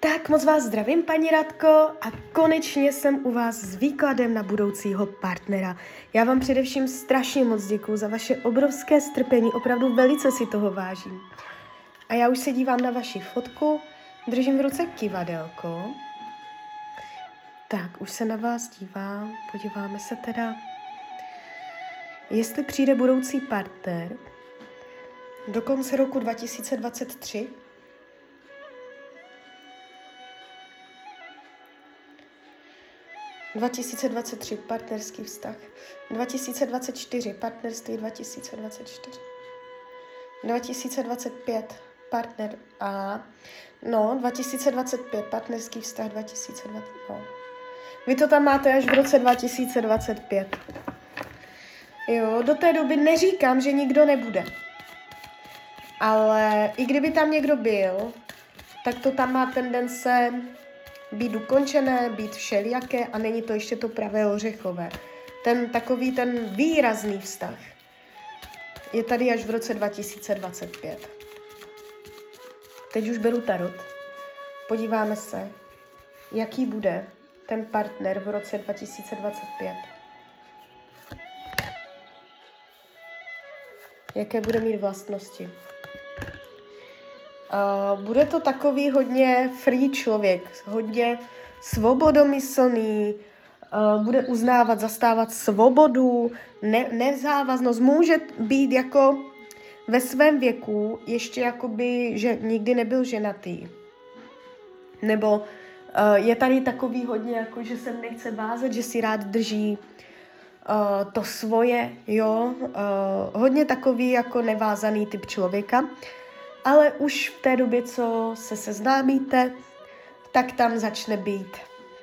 Tak moc vás zdravím, paní Radko, a konečně jsem u vás s výkladem na budoucího partnera. Já vám především strašně moc děkuju za vaše obrovské strpení, opravdu velice si toho vážím. A já už se dívám na vaši fotku, držím v ruce kivadelko. Tak, už se na vás dívám, podíváme se teda. Jestli přijde budoucí partner do konce roku 2023, partnerský vztah, 2024 partnerství, 2025 partner a 2025 partnerský vztah, 2020. No. Vy to tam máte až v roce 2025. Jo, do té doby neříkám, že nikdo nebude. Ale i kdyby tam někdo byl, tak to tam má tendence být ukončené, být všelijaké a není to ještě to pravé ořechové. Ten výrazný vztah je tady až v roce 2025. Teď už beru tarot. Podíváme se, jaký bude ten partner v roce 2025. Jaké bude mít vlastnosti. Bude to takový hodně free člověk, hodně svobodomyslný, bude uznávat, zastávat svobodu, nezávaznost. Může být jako ve svém věku ještě jakoby, že nikdy nebyl ženatý. Nebo je tady takový hodně, jako, že se nechce vázat, že si rád drží to svoje, jo. Hodně takový jako nevázaný typ člověka. Ale už v té době, co se seznámíte, tak tam začne být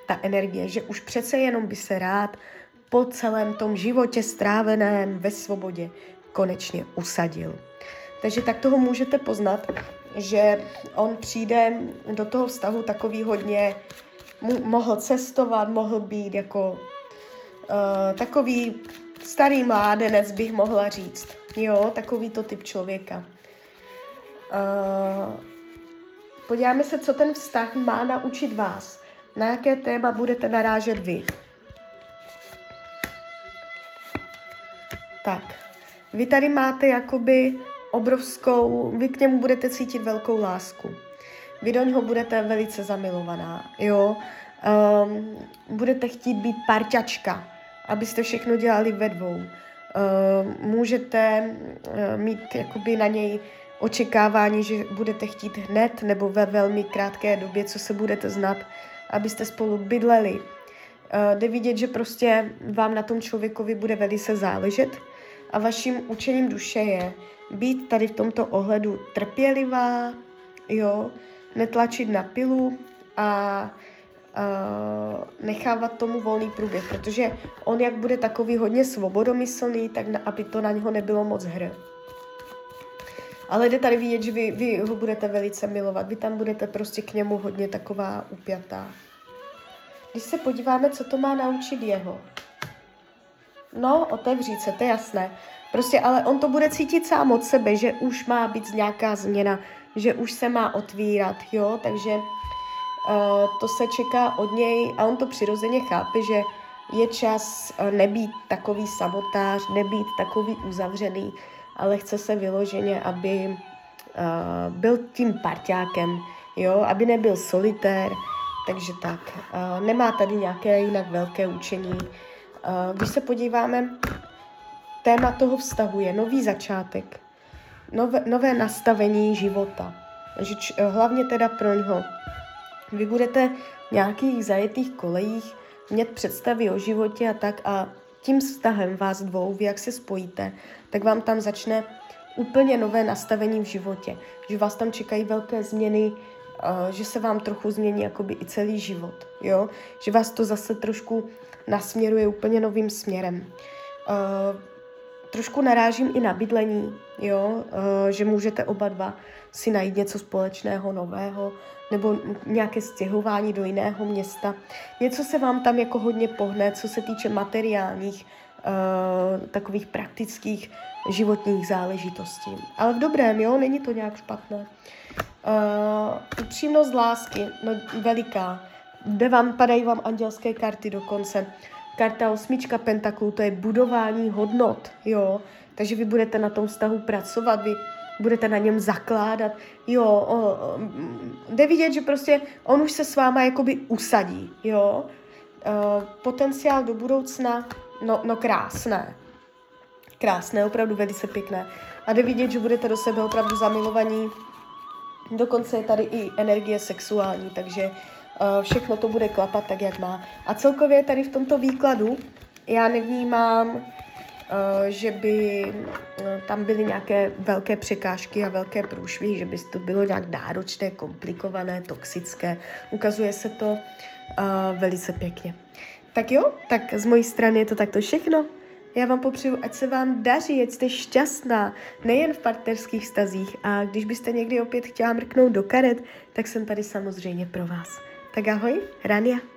ta energie, že už přece jenom by se rád po celém tom životě stráveném ve svobodě konečně usadil. Takže tak toho můžete poznat, že on přijde do toho vztahu takový hodně, mohl cestovat, mohl být jako takový starý mládenec, bych mohla říct. Jo, takový to typ člověka. Podíváme se, co ten vztah má naučit vás. Na jaké téma budete narážet vy. Tak, vy tady máte jakoby obrovskou, vy k němu budete cítit velkou lásku. Vy do něho budete velice zamilovaná, jo. Budete chtít být parťačka, abyste všechno dělali ve dvou. Můžete mít jakoby na něj očekávání, že budete chtít hned nebo ve velmi krátké době, co se budete znát, abyste spolu bydleli. Jde vidět, že prostě vám na tom člověkovi bude velice záležet a vaším učením duše je být tady v tomto ohledu trpělivá, jo, netlačit na pilu a nechávat tomu volný průběh, protože on jak bude takový hodně svobodomyslný, tak aby to na něho nebylo moc hry. Ale jde tady vidět, že vy ho budete velice milovat. Vy tam budete prostě k němu hodně taková upjatá. Když se podíváme, co to má naučit jeho. No, otevřít se, to je jasné. Prostě, ale on to bude cítit sám od sebe, že už má být nějaká změna, že už se má otvírat, jo. Takže to se čeká od něj a on to přirozeně chápe, že je čas nebýt takový sabotář, nebýt takový uzavřený, ale chce se vyloženě, aby byl tím parťákem, jo? Aby nebyl solitér, takže tak. Nemá tady nějaké jinak velké učení. Když se podíváme, téma toho vztahu je nový začátek, nové nastavení života. Hlavně teda pro něho. Vy budete v nějakých zajetých kolejích mít představy o životě a tak a tím vztahem vás dvou, vy jak se spojíte, tak vám tam začne úplně nové nastavení v životě. Že vás tam čekají velké změny, že se vám trochu změní jakoby i celý život. Jo? Že vás to zase trošku nasměruje úplně novým směrem. Trošku narážím i na bydlení, jo? Že můžete oba dva si najít něco společného, nového, nebo nějaké stěhování do jiného města. Něco se vám tam jako hodně pohne, co se týče materiálních takových praktických životních záležitostí. Ale v dobrém, jo, není to nějak špatné. Upřímnost lásky, no veliká. Padají vám andělské karty dokonce. Karta 8 pentaklů, to je budování hodnot, jo. Takže vy budete na tom vztahu pracovat, vy budete na něm zakládat, jo. Jde vidět, že prostě on už se s váma jakoby usadí, jo. Potenciál do budoucna, no krásné. Krásné, opravdu velice pěkné. A jde vidět, že budete do sebe opravdu zamilovaní. Dokonce je tady i energie sexuální, takže všechno to bude klapat tak, jak má. A celkově tady v tomto výkladu já nevnímám, že by tam byly nějaké velké překážky a velké průšvihy, že by to bylo nějak náročné, komplikované, toxické. Ukazuje se to velice pěkně. Tak jo, tak z mojí strany je to takto všechno. Já vám popřeju, ať se vám daří, ať jste šťastná, nejen v partnerských vztazích. A když byste někdy opět chtěla mrknout do karet, tak jsem tady samozřejmě pro vás. Tak ahoj, Rania.